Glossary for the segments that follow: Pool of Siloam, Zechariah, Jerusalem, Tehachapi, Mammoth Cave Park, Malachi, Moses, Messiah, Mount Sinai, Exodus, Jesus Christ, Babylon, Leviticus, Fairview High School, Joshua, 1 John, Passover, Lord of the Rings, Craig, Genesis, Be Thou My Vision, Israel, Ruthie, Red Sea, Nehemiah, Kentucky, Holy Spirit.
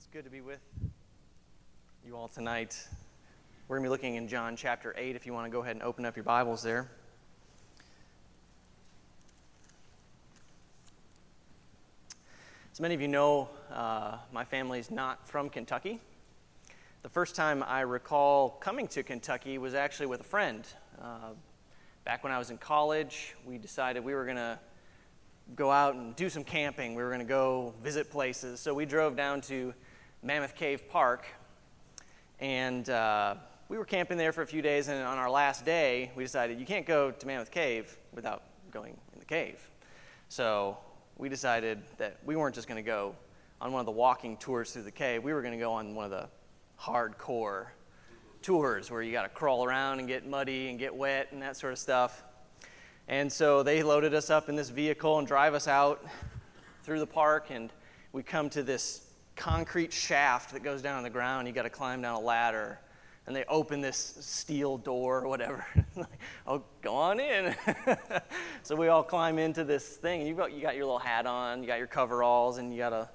It's good to be with you all tonight. We're going to be looking in John chapter 8 if you want to go ahead and open up your Bibles there. As many of you know, my family's not from Kentucky. The first time I recall coming to Kentucky was actually with a friend. Back when I was in college, we decided we were going to go out and do some camping. We were going to go visit places. So we drove down to Mammoth Cave Park, and we were camping there for a few days, and on our last day, we decided you can't go to Mammoth Cave without going in the cave. So we decided that we weren't just going to go on one of the walking tours through the cave. We were going to go on one of the hardcore tours where you got to crawl around and get muddy and get wet and that sort of stuff. And so they loaded us up in this vehicle and drive us out through the park, and we come to this concrete shaft that goes down on the ground. You got to climb down a ladder, and they open this steel door or whatever. Like, oh, go on in. So we all climb into this thing, and you got your little hat on, you got your coveralls, and you got a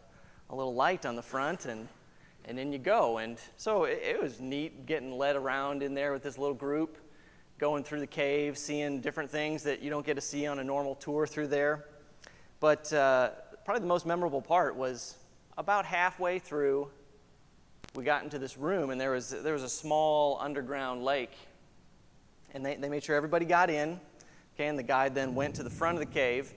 little light on the front, and in you go. And so it was neat getting led around in there with this little group, going through the cave, seeing different things that you don't get to see on a normal tour through there. But probably the most memorable part was about halfway through, we got into this room, and there was a small underground lake. And they made sure everybody got in, okay, and the guide then went to the front of the cave.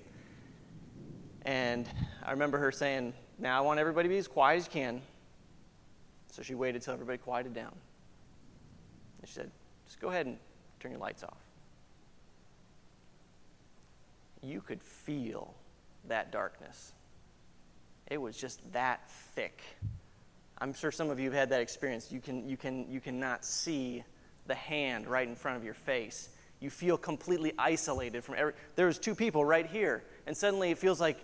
And I remember her saying, now I want everybody to be as quiet as you can. So she waited till everybody quieted down. And she said, just go ahead and turn your lights off. You could feel that darkness. It was just that thick. I'm sure some of you have had that experience. You cannot see the hand right in front of your face. You feel completely isolated from every. There was two people right here, and suddenly it feels like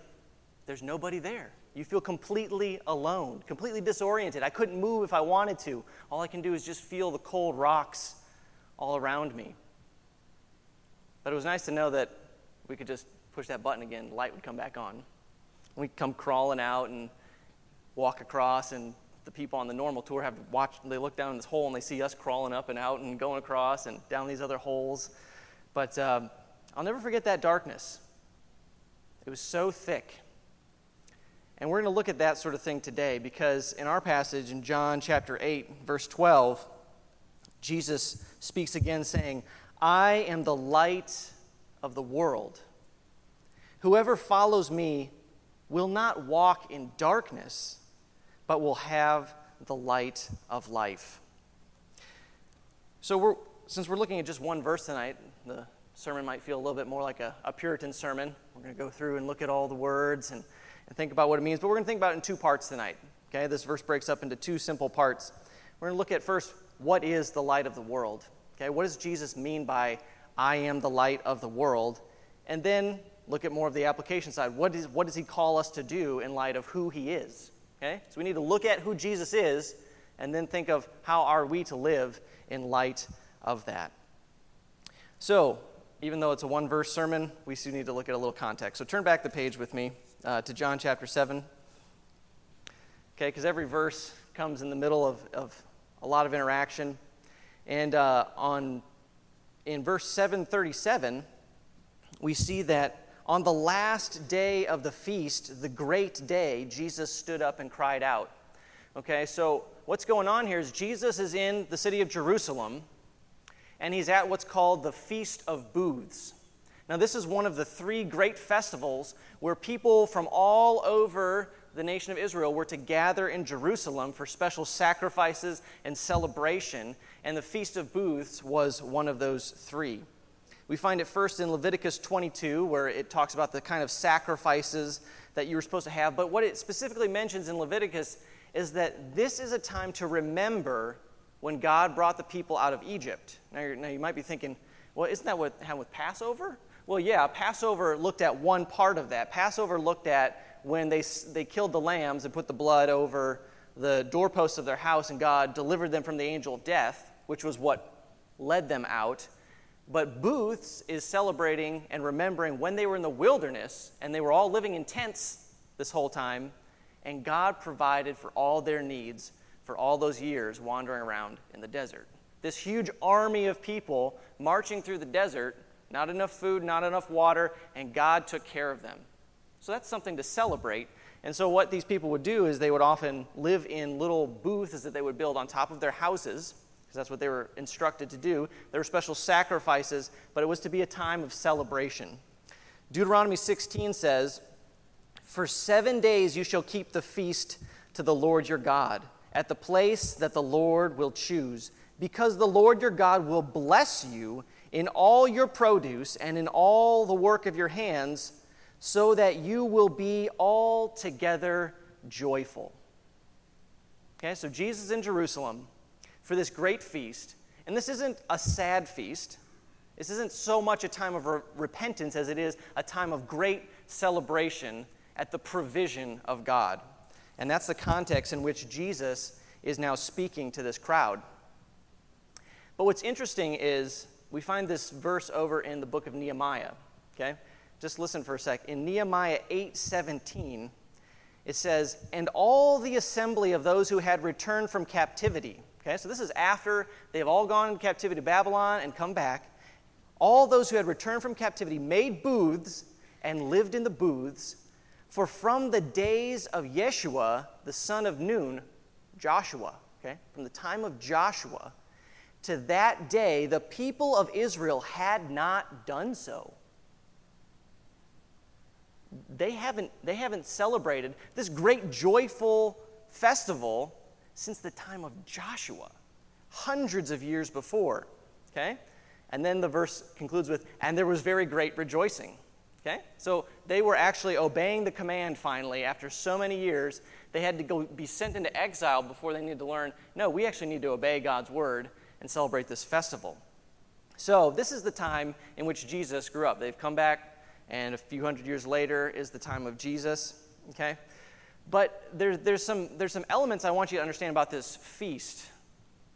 there's nobody there. You feel completely alone, completely disoriented. I couldn't move if I wanted to. All I can do is just feel the cold rocks all around me. But it was nice to know that we could just push that button again, the light would come back on. We'd come crawling out and walk across, and the people on the normal tour have watched, they look down in this hole and they see us crawling up and out and going across and down these other holes. But I'll never forget that darkness. It was so thick. And we're going to look at that sort of thing today, because in our passage in John chapter 8, verse 12, Jesus speaks again, saying, I am the light of the world. Whoever follows me will not walk in darkness, but will have the light of life. So since we're looking at just one verse tonight, the sermon might feel a little bit more like a Puritan sermon. We're going to go through and look at all the words and think about what it means. But we're going to think about it in two parts tonight. Okay, this verse breaks up into two simple parts. We're going to look at first, what is the light of the world? Okay, what does Jesus mean by, I am the light of the world? And then look at more of the application side. What does he call us to do in light of who he is? Okay, so we need to look at who Jesus is and then think of how are we to live in light of that. So, even though it's a one-verse sermon, we still need to look at a little context. So turn back the page with me to John chapter 7. Okay, because every verse comes in the middle of a lot of interaction, and in verse 7:37, we see that on the last day of the feast, the great day, Jesus stood up and cried out. Okay, so what's going on here is Jesus is in the city of Jerusalem, and he's at what's called the Feast of Booths. Now, this is one of the three great festivals where people from all over the nation of Israel were to gather in Jerusalem for special sacrifices and celebration, and the Feast of Booths was one of those three. We find it first in Leviticus 22, where it talks about the kind of sacrifices that you were supposed to have, but what it specifically mentions in Leviticus is that this is a time to remember when God brought the people out of Egypt. Now you might be thinking, well, isn't that what happened with Passover? Well, yeah, Passover looked at one part of that. Passover looked at when they killed the lambs and put the blood over the doorposts of their house, and God delivered them from the angel of death, which was what led them out. But Booths is celebrating and remembering when they were in the wilderness, and they were all living in tents this whole time, and God provided for all their needs for all those years wandering around in the desert. This huge army of people marching through the desert, not enough food, not enough water, and God took care of them. So that's something to celebrate. And so what these people would do is they would often live in little booths that they would build on top of their houses, because that's what they were instructed to do. There were special sacrifices, but it was to be a time of celebration. Deuteronomy 16 says, "For 7 days you shall keep the feast to the Lord your God, at the place that the Lord will choose, because the Lord your God will bless you in all your produce and in all the work of your hands, so that you will be altogether joyful." Okay, so Jesus in Jerusalem for this great feast. And this isn't a sad feast. This isn't so much a time of repentance as it is a time of great celebration at the provision of God. And that's the context in which Jesus is now speaking to this crowd. But what's interesting is we find this verse over in the book of Nehemiah, okay? Just listen for a sec. In Nehemiah 8:17, it says, "And all the assembly of those who had returned from captivity," okay? So this is after they've all gone into captivity to Babylon and come back. "All those who had returned from captivity made booths and lived in the booths, for from the days of Yeshua, the son of Nun," Joshua, okay? From the time of Joshua to that day, the people of Israel had not done so. They haven't celebrated this great joyful festival since the time of Joshua, hundreds of years before, okay? And then the verse concludes with, "And there was very great rejoicing," okay? So they were actually obeying the command finally after so many years. They had to go be sent into exile before they needed to learn, no, we actually need to obey God's word and celebrate this festival. So this is the time in which Jesus grew up. They've come back, and a few hundred years later is the time of Jesus, okay? But there's some elements I want you to understand about this feast,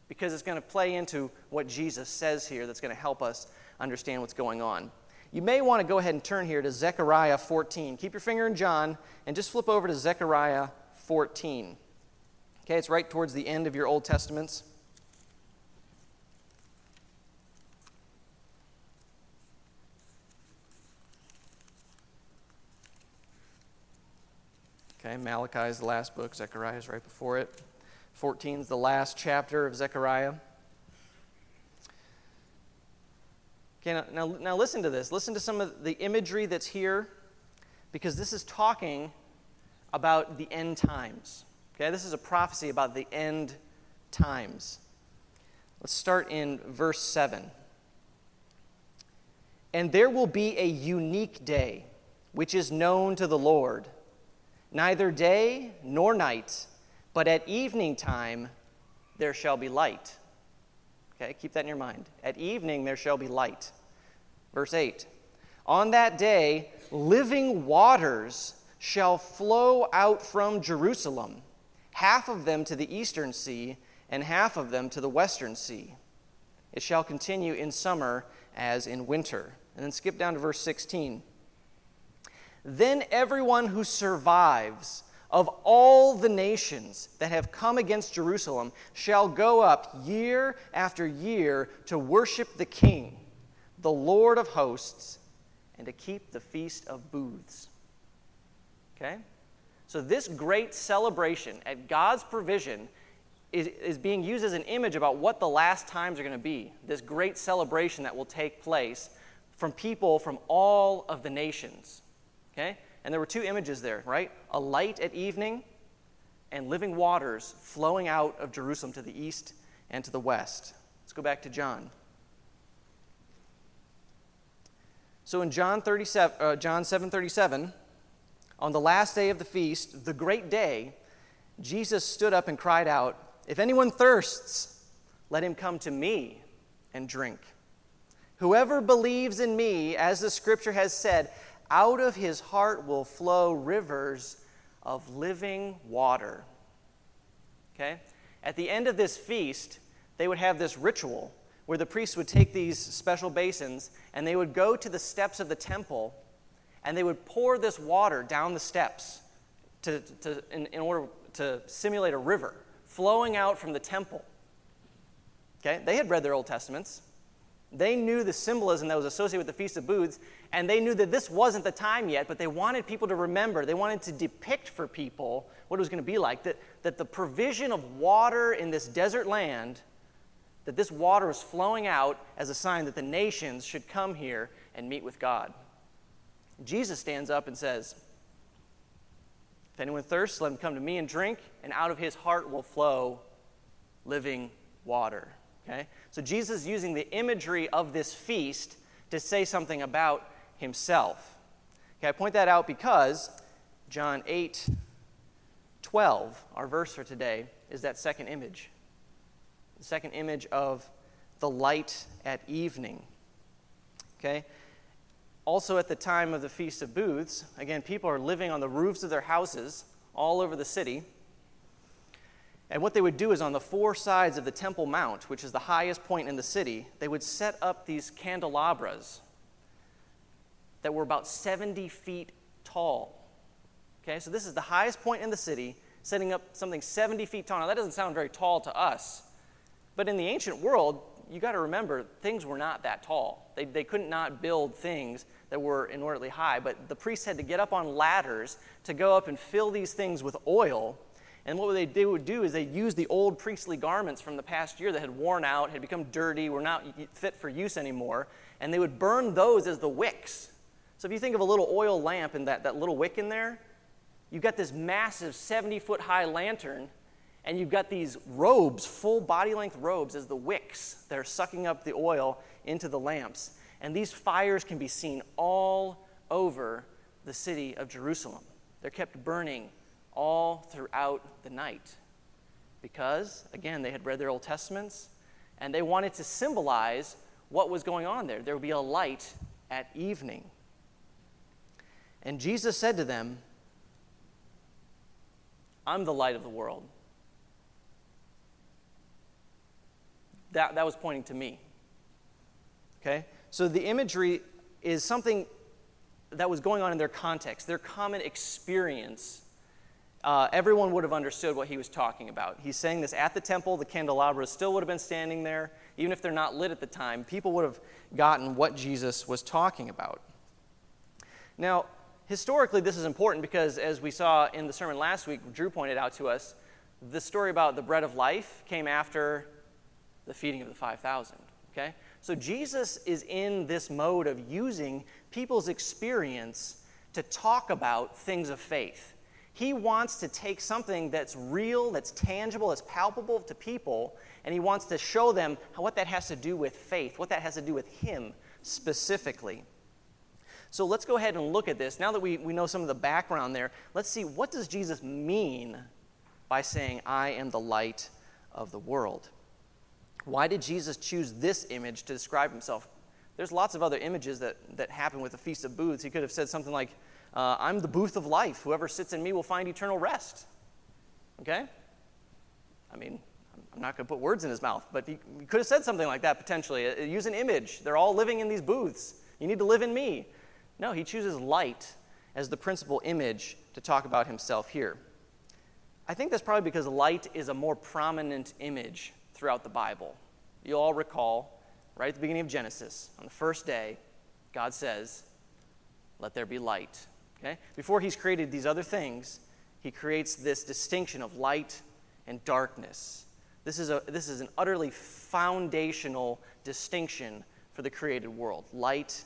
because it's going to play into what Jesus says here that's going to help us understand what's going on. You may want to go ahead and turn here to Zechariah 14. Keep your finger in John and just flip over to Zechariah 14. Okay, it's right towards the end of your Old Testaments. Okay, Malachi is the last book, Zechariah is right before it. 14 is the last chapter of Zechariah. Okay, now listen to this. Listen to some of the imagery that's here, because this is talking about the end times. Okay, this is a prophecy about the end times. Let's start in verse 7. "And there will be a unique day, which is known to the Lord, neither day nor night, but at evening time there shall be light." Okay, keep that in your mind. At evening there shall be light. Verse 8. "On that day, living waters shall flow out from Jerusalem, half of them to the eastern sea and half of them to the western sea. It shall continue in summer as in winter." And then skip down to verse 16. "Then everyone who survives of all the nations that have come against Jerusalem shall go up year after year to worship the King, the Lord of hosts, and to keep the Feast of Booths." Okay? So this great celebration at God's provision is being used as an image about what the last times are going to be. This great celebration that will take place from people from all of the nations. Okay? And there were two images there, right? A light at evening and living waters flowing out of Jerusalem to the east and to the west. Let's go back to John. So in John 7:37, on the last day of the feast, the great day, Jesus stood up and cried out, "If anyone thirsts, let him come to me and drink. Whoever believes in me, as the scripture has said, out of his heart will flow rivers of living water." Okay? At the end of this feast, they would have this ritual where the priests would take these special basins and they would go to the steps of the temple and they would pour this water down the steps in order to simulate a river flowing out from the temple. Okay, they had read their Old Testaments. They knew the symbolism that was associated with the Feast of Booths, and they knew that this wasn't the time yet, but they wanted people to remember. They wanted to depict for people what it was going to be like, that the provision of water in this desert land, that this water was flowing out as a sign that the nations should come here and meet with God. Jesus stands up and says, "If anyone thirsts, let him come to me and drink, and out of his heart will flow living water." Okay? So Jesus is using the imagery of this feast to say something about himself. Okay, I point that out because John 8:12, our verse for today, is that second image. The second image of the light at evening. Okay? Also at the time of the Feast of Booths, again, people are living on the roofs of their houses all over the city. And what they would do is on the four sides of the Temple Mount, which is the highest point in the city, they would set up these candelabras that were about 70 feet tall. Okay, so this is the highest point in the city, setting up something 70 feet tall. Now, that doesn't sound very tall to us, but in the ancient world, you got to remember, things were not that tall. They couldn't not build things that were inordinately high, but the priests had to get up on ladders to go up and fill these things with oil. And what they would do is they used the old priestly garments from the past year that had worn out, had become dirty, were not fit for use anymore, and they would burn those as the wicks. So if you think of a little oil lamp and that little wick in there, you've got this massive 70-foot-high lantern, and you've got these robes, full body-length robes, as the wicks that are sucking up the oil into the lamps. And these fires can be seen all over the city of Jerusalem. They're kept burning all throughout the night because, again, they had read their Old Testaments and they wanted to symbolize what was going on there. There would be a light at evening. And Jesus said to them, "I'm the light of the world." That was pointing to me. Okay? So the imagery is something that was going on in their context, their common experience. Everyone would have understood what he was talking about. He's saying this at the temple. The candelabras still would have been standing there. Even if they're not lit at the time, people would have gotten what Jesus was talking about. Now, historically, this is important because, as we saw in the sermon last week, Drew pointed out to us, the story about the bread of life came after the feeding of the 5,000. Okay? So Jesus is in this mode of using people's experience to talk about things of faith. He wants to take something that's real, that's tangible, that's palpable to people, and he wants to show them what that has to do with faith, what that has to do with him specifically. So let's go ahead and look at this. Now that we know some of the background there, let's see, what does Jesus mean by saying, "I am the light of the world"? Why did Jesus choose this image to describe himself? There's lots of other images that happen with the Feast of Booths. He could have said something like, "I'm the booth of life. Whoever sits in me will find eternal rest." Okay? I mean, I'm not going to put words in his mouth, but he could have said something like that potentially. Use an image. They're all living in these booths. You need to live in me. No, he chooses light as the principal image to talk about himself here. I think that's probably because light is a more prominent image throughout the Bible. You'll all recall, right at the beginning of Genesis, on the first day, God says, "Let there be light." Okay? Before he's created these other things, he creates this distinction of light and darkness. This is an utterly foundational distinction for the created world, light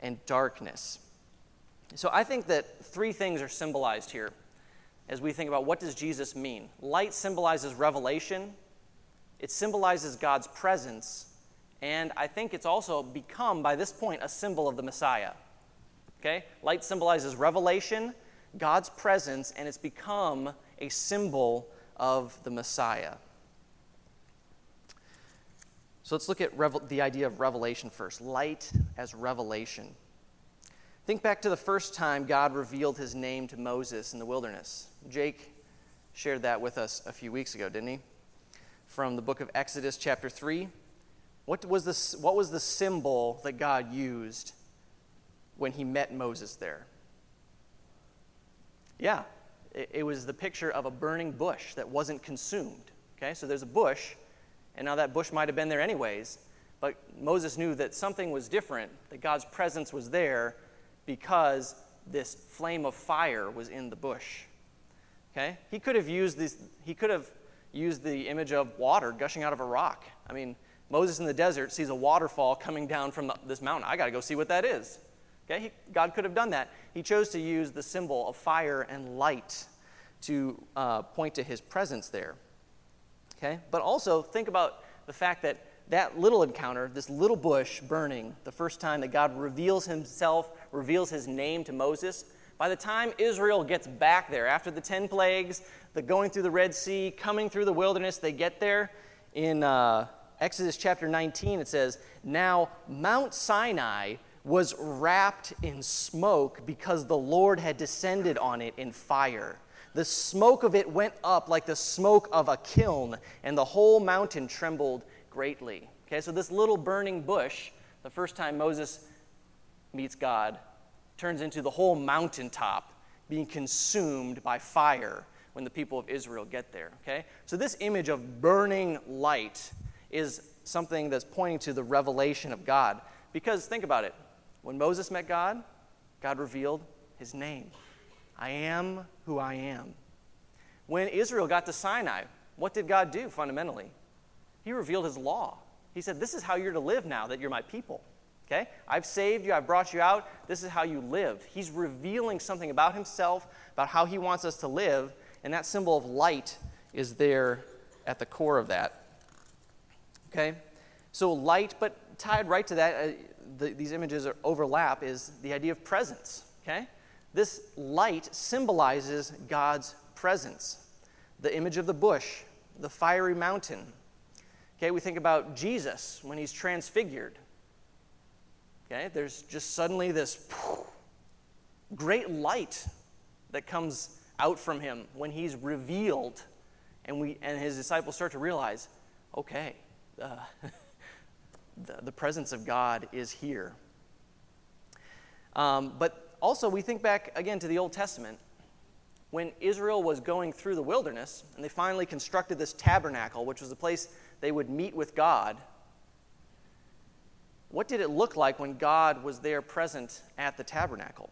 and darkness. So I think that three things are symbolized here as we think about what does Jesus mean. Light symbolizes revelation, it symbolizes God's presence, and I think it's also become, by this point, a symbol of the Messiah. Okay? Light symbolizes revelation, God's presence, and it's become a symbol of the Messiah. So let's look at the idea of revelation first. Light as revelation. Think back to the first time God revealed his name to Moses in the wilderness. Jake shared that with us a few weeks ago, didn't he? From the book of Exodus, chapter 3. What was the symbol that God used when he met Moses there? Yeah, It was the picture of a burning bush that wasn't consumed. Okay, so there's a bush, and now that bush might have been there anyways, but Moses knew that something was different, that God's presence was there because this flame of fire was in the bush. Okay, he could have used this. He could have used the image of water gushing out of a rock. I mean, Moses in the desert sees a waterfall coming down from this mountain. I got to go see what that is. Okay, God could have done that. He chose to use the symbol of fire and light to point to his presence there. Okay, but also think about the fact that that little encounter, this little bush burning, the first time that God reveals himself, reveals his name to Moses. By the time Israel gets back there, after the 10 plagues, the going through the Red Sea, coming through the wilderness, they get there. In Exodus chapter 19, it says, "Now Mount Sinai was wrapped in smoke because the Lord had descended on it in fire. The smoke of it went up like the smoke of a kiln, and the whole mountain trembled greatly." Okay, so this little burning bush, the first time Moses meets God, turns into the whole mountaintop being consumed by fire when the people of Israel get there. Okay, so this image of burning light is something that's pointing to the revelation of God. Because think about it, when Moses met God, God revealed his name. I am who I am. When Israel got to Sinai, what did God do fundamentally? He revealed his law. He said, this is how you're to live now that you're my people. Okay? I've saved you. I've brought you out. This is how you live. He's revealing something about himself, about how he wants us to live, and that symbol of light is there at the core of that. Okay? So light, but tied right to that, these images overlap, is the idea of presence. Okay? This light symbolizes God's presence. The image of the bush, the fiery mountain. Okay, we think about Jesus when he's transfigured. Okay, there's just suddenly this great light that comes out from him when he's revealed, and his disciples start to realize, okay, the presence of God is here. But also we think back again to the Old Testament. When Israel was going through the wilderness and they finally constructed this tabernacle, which was the place they would meet with God, what did it look like when God was there present at the tabernacle?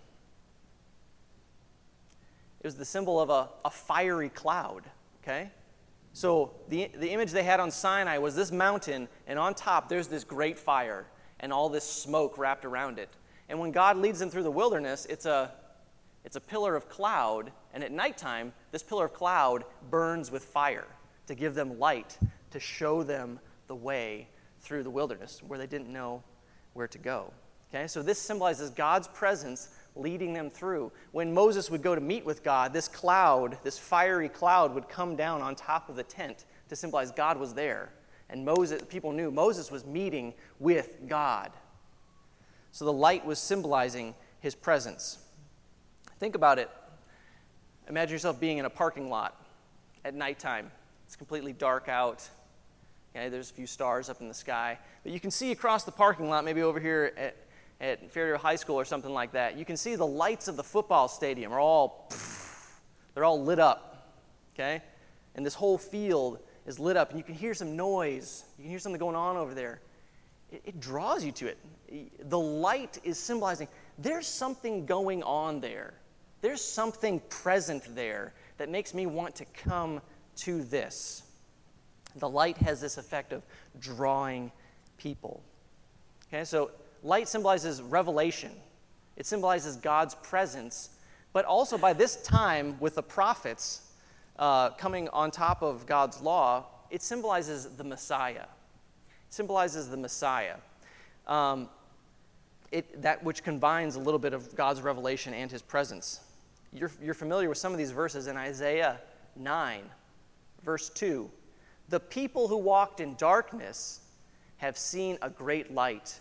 It was the symbol of a fiery cloud, okay? So the image they had on Sinai was this mountain, and on top there's this great fire and all this smoke wrapped around it. And when God leads them through the wilderness, it's a pillar of cloud, and at nighttime, this pillar of cloud burns with fire to give them light, to show them the way through the wilderness where they didn't know where to go. Okay, so this symbolizes God's presence leading them through. When Moses would go to meet with God, this cloud, this fiery cloud, would come down on top of the tent to symbolize God was there. And people knew Moses was meeting with God. So the light was symbolizing his presence. Think about it. Imagine yourself being in a parking lot at nighttime. It's completely dark out. Okay, there's a few stars up in the sky. But you can see across the parking lot, maybe over here at Fairview High School or something like that, you can see the lights of the football stadium are they're all lit up. Okay? And this whole field is lit up. And you can hear some noise. You can hear something going on over there. It draws you to it. The light is symbolizing there's something going on there. There's something present there that makes me want to come to this. The light has this effect of drawing people. Okay, so light symbolizes revelation. It symbolizes God's presence. But also by this time with the prophets coming on top of God's law, it symbolizes the Messiah. It symbolizes the Messiah. That which combines a little bit of God's revelation and his presence. You're familiar with some of these verses in Isaiah 9, verse 2. The people who walked in darkness have seen a great light.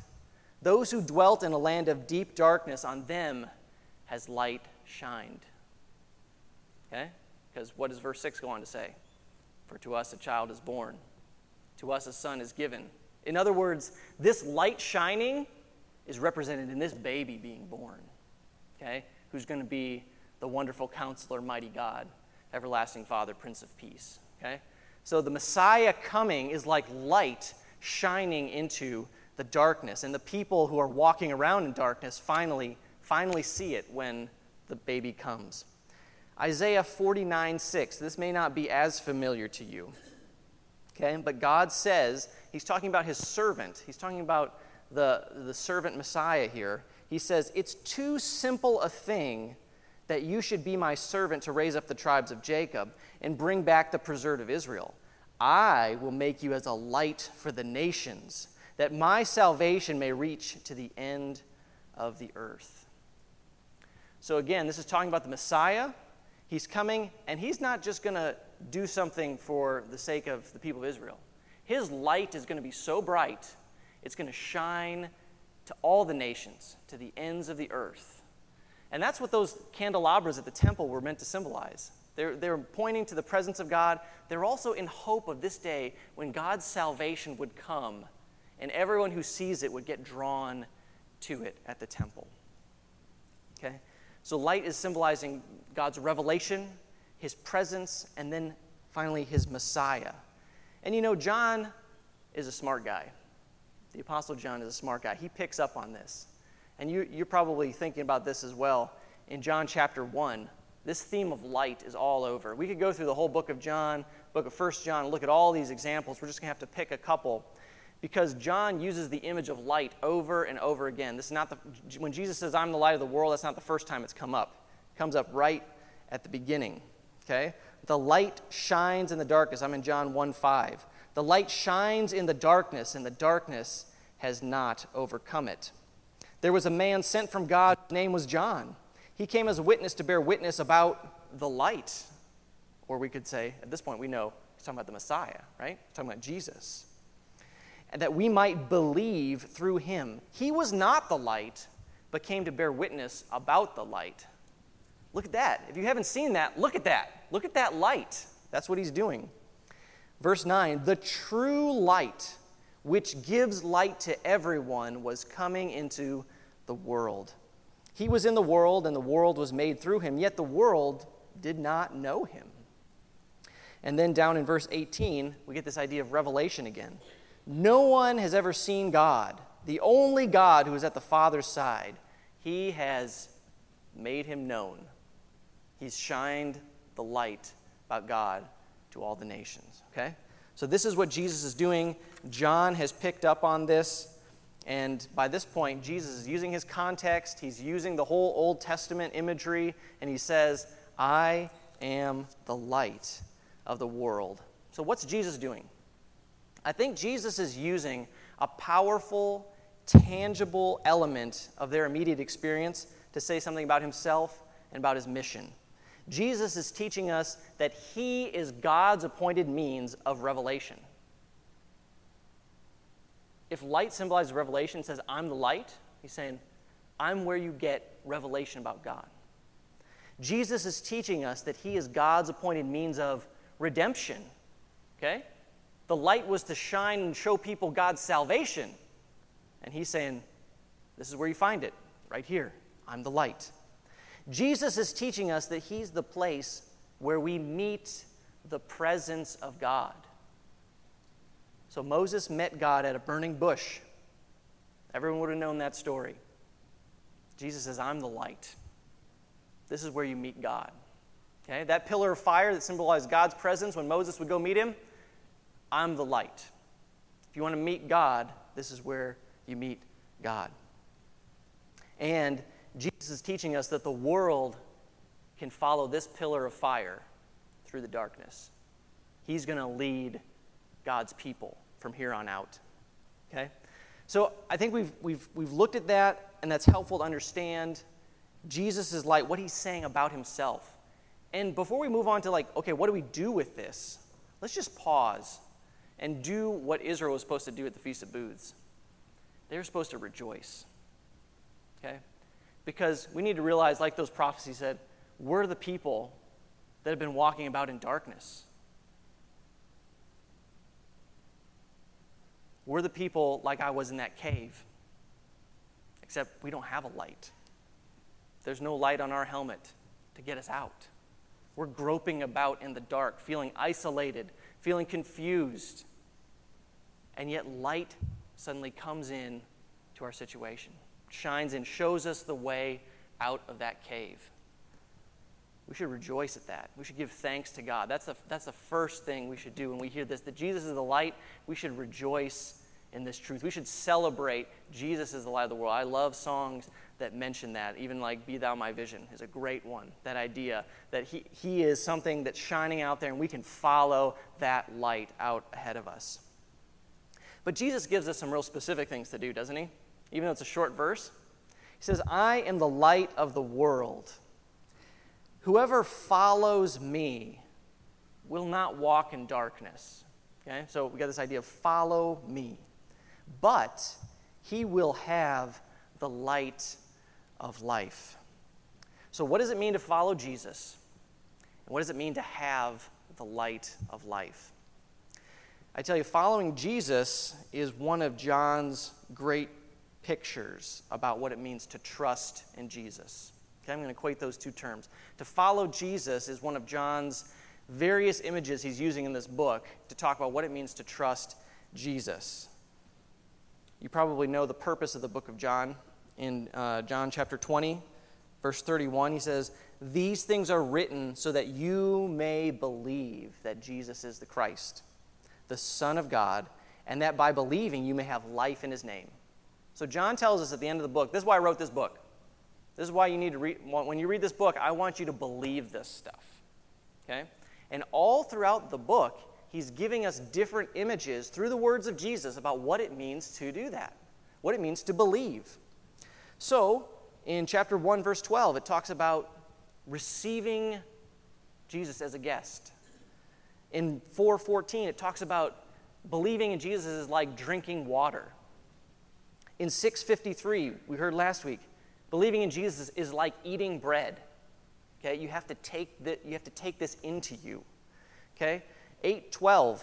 Those who dwelt in a land of deep darkness, on them has light shined. Okay? Because what does verse 6 go on to say? For to us a child is born. To us a son is given. In other words, this light shining is represented in this baby being born. Okay? Who's going to be the wonderful counselor, mighty God, everlasting Father, Prince of Peace, okay? So the Messiah coming is like light shining into the darkness, and the people who are walking around in darkness finally see it when the baby comes. Isaiah 49:6, this may not be as familiar to you, okay? But God says, he's talking about his servant, he's talking about the servant Messiah here. He says, it's too simple a thing that you should be my servant to raise up the tribes of Jacob and bring back the preserved of Israel. I will make you as a light for the nations, that my salvation may reach to the end of the earth. So again, this is talking about the Messiah. He's coming, and he's not just going to do something for the sake of the people of Israel. His light is going to be so bright, it's going to shine to all the nations, to the ends of the earth. And that's what those candelabras at the temple were meant to symbolize. They're pointing to the presence of God. They're also in hope of this day when God's salvation would come and everyone who sees it would get drawn to it at the temple. Okay? So light is symbolizing God's revelation, his presence, and then finally his Messiah. And you know, John is a smart guy. The Apostle John is a smart guy. He picks up on this. And you're probably thinking about this as well. In John chapter 1, this theme of light is all over. We could go through the whole book of John, book of 1 John, look at all these examples. We're just going to have to pick a couple because John uses the image of light over and over again. This is not when Jesus says, I'm the light of the world, that's not the first time it's come up. It comes up right at the beginning, okay? The light shines in the darkness. I'm in John 1:5. The light shines in the darkness, and the darkness has not overcome it. There was a man sent from God, his name was John. He came as a witness to bear witness about the light. Or we could say, at this point, we know he's talking about the Messiah, right? He's talking about Jesus. And that we might believe through him. He was not the light, but came to bear witness about the light. Look at that. If you haven't seen that, look at that. Look at that light. That's what he's doing. Verse 9, the true light, which gives light to everyone, was coming into the world. He was in the world, and the world was made through him, yet the world did not know him. And then down in verse 18, we get this idea of revelation again. No one has ever seen God, the only God who is at the Father's side. He has made him known. He's shined the light about God to all the nations, okay? So this is what Jesus is doing. John has picked up on this. And by this point, Jesus is using his context. He's using the whole Old Testament imagery. And he says, I am the light of the world. So what's Jesus doing? I think Jesus is using a powerful, tangible element of their immediate experience to say something about himself and about his mission. Jesus is teaching us that he is God's appointed means of revelation. If light symbolizes revelation, it says, I'm the light, he's saying, I'm where you get revelation about God. Jesus is teaching us that he is God's appointed means of redemption, okay? The light was to shine and show people God's salvation. And he's saying, this is where you find it, right here. I'm the light. Jesus is teaching us that he's the place where we meet the presence of God. So Moses met God at a burning bush. Everyone would have known that story. Jesus says, I'm the light. This is where you meet God. Okay? That pillar of fire that symbolized God's presence when Moses would go meet him, I'm the light. If you want to meet God, this is where you meet God. And Jesus is teaching us that the world can follow this pillar of fire through the darkness. He's going to lead God's people from here on out. Okay? So I think we've looked at that, and that's helpful to understand Jesus' light, what he's saying about himself. And before we move on to okay, what do we do with this? Let's just pause and do what Israel was supposed to do at the Feast of Booths. They were supposed to rejoice. Okay? Because we need to realize, like those prophecies said, we're the people that have been walking about in darkness. We're the people like I was in that cave, except we don't have a light. There's no light on our helmet. to get us out. We're groping about in the dark, feeling isolated, feeling confused. And yet light suddenly comes in to our situation, shines and shows us the way out of that cave. We should rejoice at that. We should give thanks to God. That's the first thing we should do when we hear this, that Jesus is the light. We should rejoice in this truth. We should celebrate Jesus is the light of the world. I love songs that mention that, even like Be Thou My Vision is a great one, that idea that he is something that's shining out there and we can follow that light out ahead of us. But Jesus gives us some real specific things to do, doesn't he? Even though it's a short verse. He says, I am the light of the world. Whoever follows me will not walk in darkness. Okay, so we got this idea of follow me. But he will have the light of life. So what does it mean to follow Jesus? And what does it mean to have the light of life? I tell you, following Jesus is one of John's great pictures about what it means to trust in Jesus. Okay, I'm going to equate those two terms. To follow Jesus is one of John's various images he's using in this book to talk about what it means to trust Jesus. You probably know the purpose of the book of John. In John chapter 20, verse 31, he says, these things are written so that you may believe that Jesus is the Christ, the Son of God, and that by believing you may have life in his name. So John tells us at the end of the book, this is why I wrote this book. This is why you need to read, when you read this book, I want you to believe this stuff. Okay? And all throughout the book, he's giving us different images through the words of Jesus about what it means to do that, what it means to believe. So in chapter 1, verse 12, it talks about receiving Jesus as a guest. In 4:14, it talks about believing in Jesus is like drinking water. In 6:53, we heard last week, believing in Jesus is like eating bread. Okay, you have to take that. You have to take this into you. Okay, 8:12,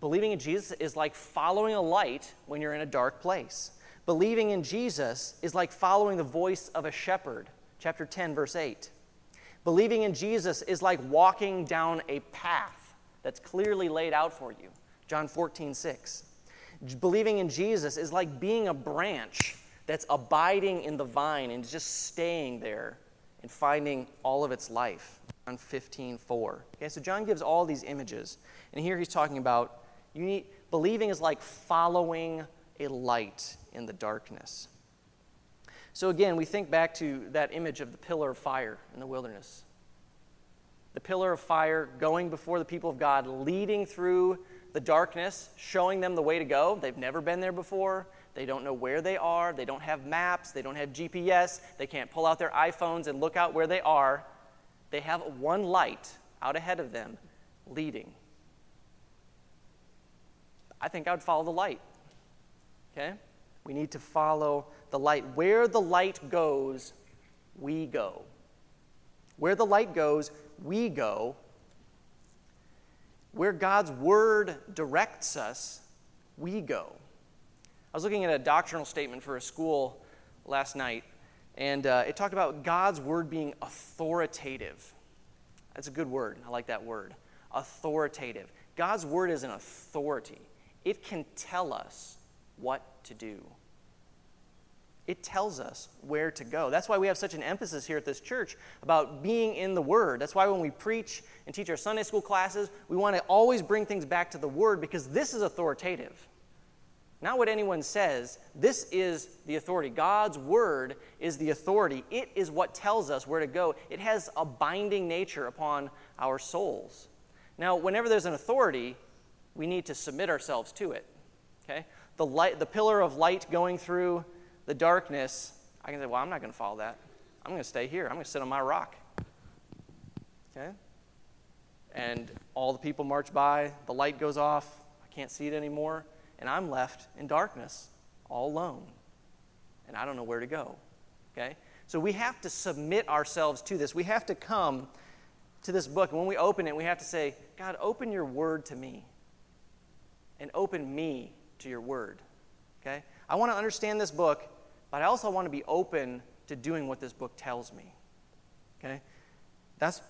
believing in Jesus is like following a light when you're in a dark place. Believing in Jesus is like following the voice of a shepherd. Chapter 10, verse 8. Believing in Jesus is like walking down a path that's clearly laid out for you. John 14:6. Believing in Jesus is like being a branch that's abiding in the vine and just staying there and finding all of its life. John 15:4. Okay, so John gives all these images. And here he's talking about believing is like following a light in the darkness. So again, we think back to that image of the pillar of fire in the wilderness. The pillar of fire going before the people of God, leading through the darkness, showing them the way to go. They've never been there before. They don't know where they are. They don't have maps. They don't have GPS. They can't pull out their iPhones and look out where they are. They have one light out ahead of them, leading. I think I would follow the light. Okay? We need to follow the light. Where the light goes, we go. Where the light goes, we go. Where God's word directs us, we go. I was looking at a doctrinal statement for a school last night, and it talked about God's word being authoritative. That's a good word. I like that word. Authoritative. God's word is an authority. It can tell us what to do. It tells us where to go. That's why we have such an emphasis here at this church about being in the Word. That's why when we preach and teach our Sunday school classes, we want to always bring things back to the Word, because this is authoritative. Not what anyone says. This is the authority. God's Word is the authority. It is what tells us where to go. It has a binding nature upon our souls. Now, whenever there's an authority, we need to submit ourselves to it. Okay? The pillar of light going through the darkness, I can say, well, I'm not going to follow that. I'm going to stay here. I'm going to sit on my rock. Okay? And all the people march by. The light goes off. I can't see it anymore. And I'm left in darkness, all alone. And I don't know where to go. Okay? So we have to submit ourselves to this. We have to come to this book. And when we open it, we have to say, God, open your word to me. And open me to your word. Okay? I want to understand this book, but I also want to be open to doing what this book tells me. Okay?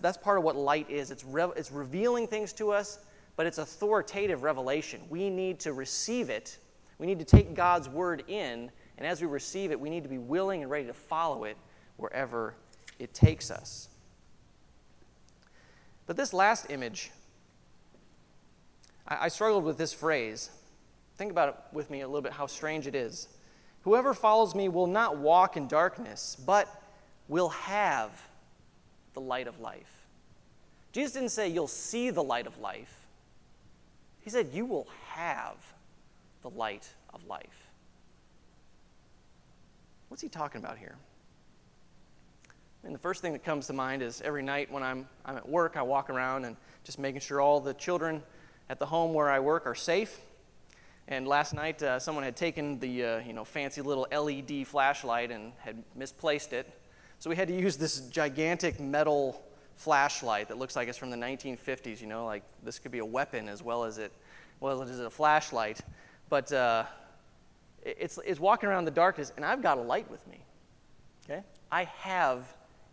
That's part of what light is. It's revealing things to us, but it's authoritative revelation. We need to receive it. We need to take God's word in, and as we receive it, we need to be willing and ready to follow it wherever it takes us. But this last image, I struggled with this phrase. Think about it with me a little bit, how strange it is. Whoever follows me will not walk in darkness, but will have the light of life. Jesus didn't say you'll see the light of life. He said you will have the light of life. What's he talking about here? And the first thing that comes to mind is every night when I'm at work, I walk around and just making sure all the children at the home where I work are safe. And last night, someone had taken the fancy little LED flashlight and had misplaced it. So we had to use this gigantic metal flashlight that looks like it's from the 1950s. Like this could be a weapon as well as it is a flashlight. But it's walking around in the darkness, and I've got a light with me. Okay, I have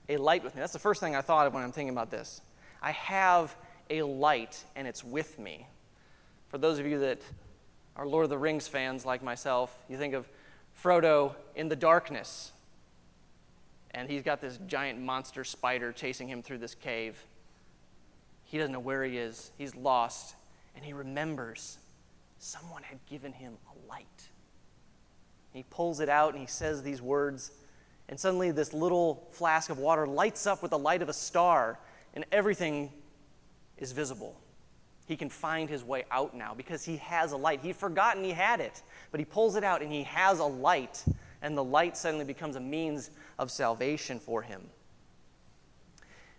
a light with me. That's the first thing I thought of when I'm thinking about this. I have a light, and it's with me. For those of you that are Lord of the Rings fans like myself, you think of Frodo in the darkness, and he's got this giant monster spider chasing him through this cave. He doesn't know where he is. He's lost, and he remembers someone had given him a light. He pulls it out, and he says these words, and suddenly this little flask of water lights up with the light of a star, and everything is visible. He can find his way out now because he has a light. He'd forgotten he had it, but he pulls it out and he has a light, and the light suddenly becomes a means of salvation for him.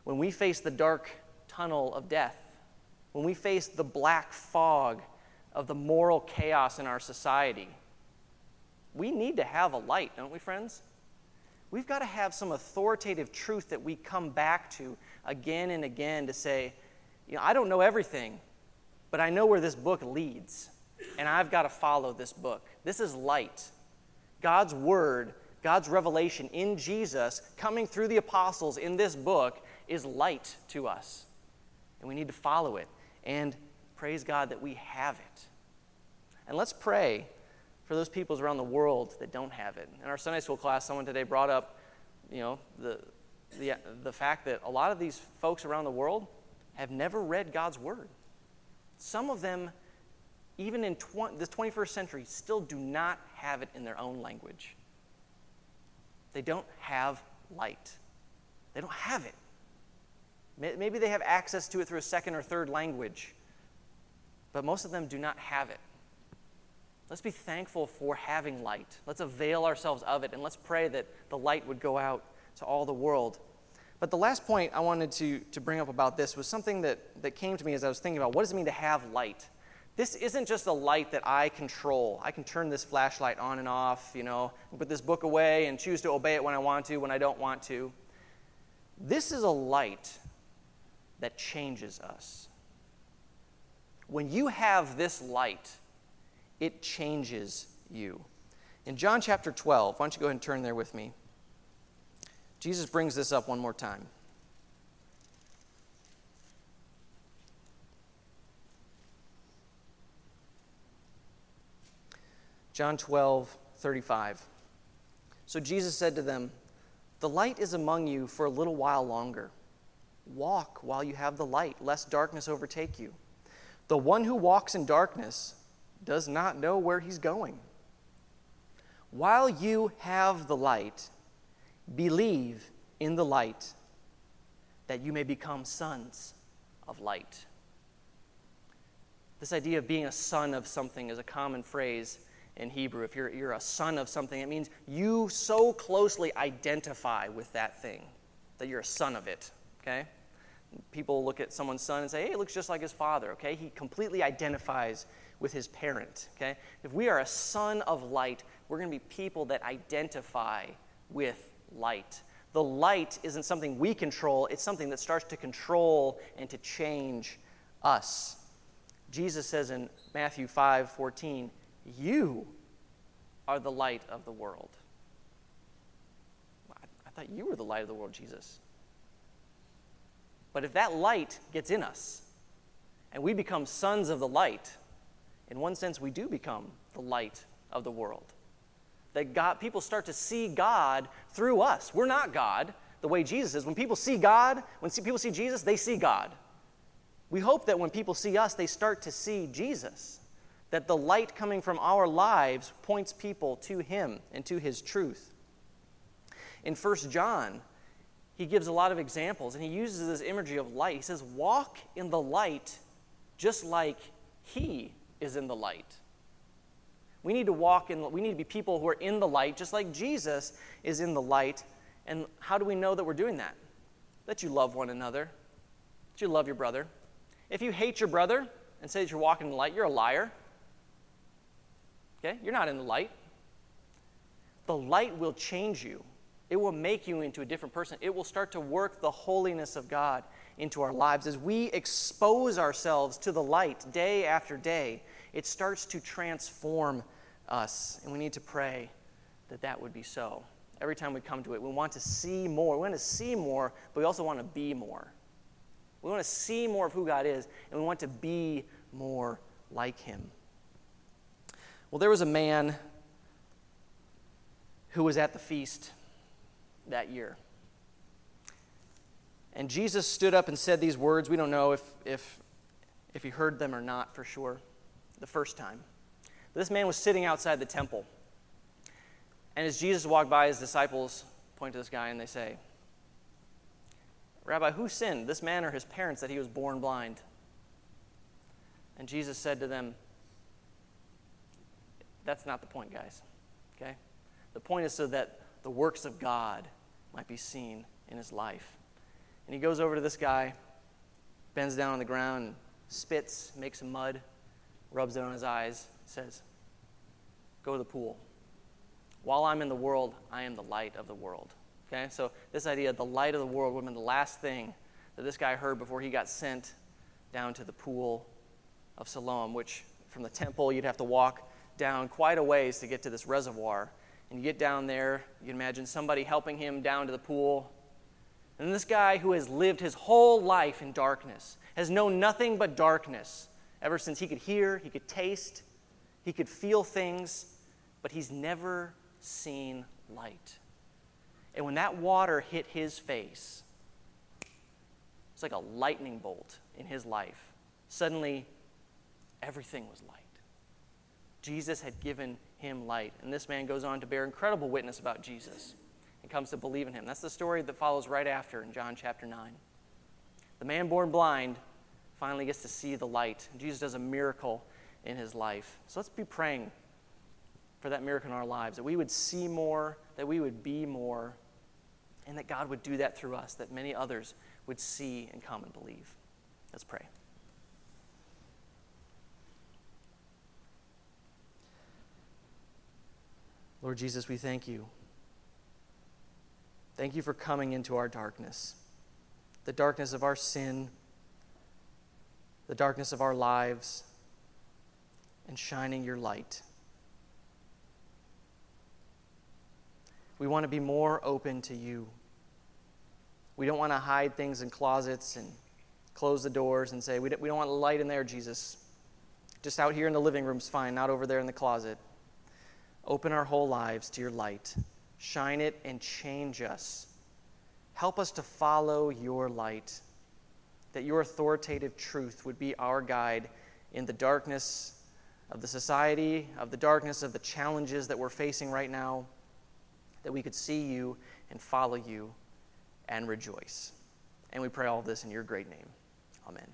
When we face the dark tunnel of death, when we face the black fog of the moral chaos in our society, we need to have a light, don't we, friends? We've got to have some authoritative truth that we come back to again and again to say, I don't know everything, but I know where this book leads, and I've got to follow this book. This is light. God's word, God's revelation in Jesus, coming through the apostles in this book, is light to us. And we need to follow it. And praise God that we have it. And let's pray for those peoples around the world that don't have it. In our Sunday school class, someone today brought up, the fact that a lot of these folks around the world have never read God's word. Some of them, even in this 21st century, still do not have it in their own language. They don't have light. They don't have it. Maybe they have access to it through a second or third language, but most of them do not have it. Let's be thankful for having light. Let's avail ourselves of it, and let's pray that the light would go out to all the world. But the last point I wanted to bring up about this was something that came to me as I was thinking about what does it mean to have light? This isn't just a light that I control. I can turn this flashlight on and off, put this book away and choose to obey it when I want to, when I don't want to. This is a light that changes us. When you have this light, it changes you. In John chapter 12, why don't you go ahead and turn there with me? Jesus brings this up one more time. John 12:35. So Jesus said to them, "The light is among you for a little while longer. Walk while you have the light, lest darkness overtake you. The one who walks in darkness does not know where he's going. While you have the light, believe in the light, that you may become sons of light." This idea of being a son of something is a common phrase in Hebrew. If you're a son of something, it means you so closely identify with that thing, that you're a son of it, okay? People look at someone's son and say, hey, it looks just like his father, okay? He completely identifies with his parent, okay? If we are a son of light, we're going to be people that identify with light. The light isn't something we control, it's something that starts to control and to change us. Jesus says in Matthew 5:14, "You are the light of the world." I thought you were the light of the world, Jesus. But if that light gets in us and we become sons of the light, in one sense, we do become the light of the world. That God, people start to see God through us. We're not God the way Jesus is. When people see God, when people see Jesus, they see God. We hope that when people see us, they start to see Jesus. That the light coming from our lives points people to him and to his truth. In 1 John, he gives a lot of examples, and he uses this imagery of light. He says, walk in the light just like he is in the light. We need to we need to be people who are in the light just like Jesus is in the light. And how do we know that we're doing that? That you love one another, that you love your brother. If you hate your brother and say that you're walking in the light, you're a liar. Okay? You're not in the light. The light will change you. It will make you into a different person. It will start to work the holiness of God into our lives. As we expose ourselves to the light day after day, it starts to transform us. And we need to pray that that would be so. Every time we come to it, we want to see more. We want to see more, but we also want to be more. We want to see more of who God is, and we want to be more like him. Well, there was a man who was at the feast that year. And Jesus stood up and said these words. We don't know if he heard them or not for sure the first time. But this man was sitting outside the temple. And as Jesus walked by, his disciples point to this guy and they say, Rabbi, who sinned, this man or his parents, that he was born blind? And Jesus said to them, that's not the point, guys. Okay? The point is so that the works of God might be seen in his life. And he goes over to this guy, bends down on the ground, spits, makes some mud, rubs it on his eyes, says, go to the pool. While I'm in the world, I am the light of the world. Okay? So this idea of the light of the world would have been the last thing that this guy heard before he got sent down to the Pool of Siloam, which from the temple you'd have to walk down quite a ways to get to this reservoir. And you get down there, you can imagine somebody helping him down to the pool. And this guy who has lived his whole life in darkness, has known nothing but darkness ever since he could hear, he could taste, he could feel things, but he's never seen light. And when that water hit his face, it's like a lightning bolt in his life. Suddenly, everything was light. Jesus had given him light. And this man goes on to bear incredible witness about Jesus and comes to believe in him. That's the story that follows right after in John chapter 9. The man born blind finally gets to see the light. Jesus does a miracle in his life. So let's be praying for that miracle in our lives, that we would see more, that we would be more, and that God would do that through us, that many others would see and come and believe. Let's pray. Lord Jesus, we thank you. Thank you for coming into our darkness, the darkness of our sin, the darkness of our lives, and shining your light. We want to be more open to you. We don't want to hide things in closets and close the doors and say, we don't want light in there, Jesus. Just out here in the living room's fine, not over there in the closet. Open our whole lives to your light. Shine it and change us. Help us to follow your light, that your authoritative truth would be our guide in the darkness of the society, of the darkness of the challenges that we're facing right now, that we could see you and follow you and rejoice. And we pray all this in your great name. Amen.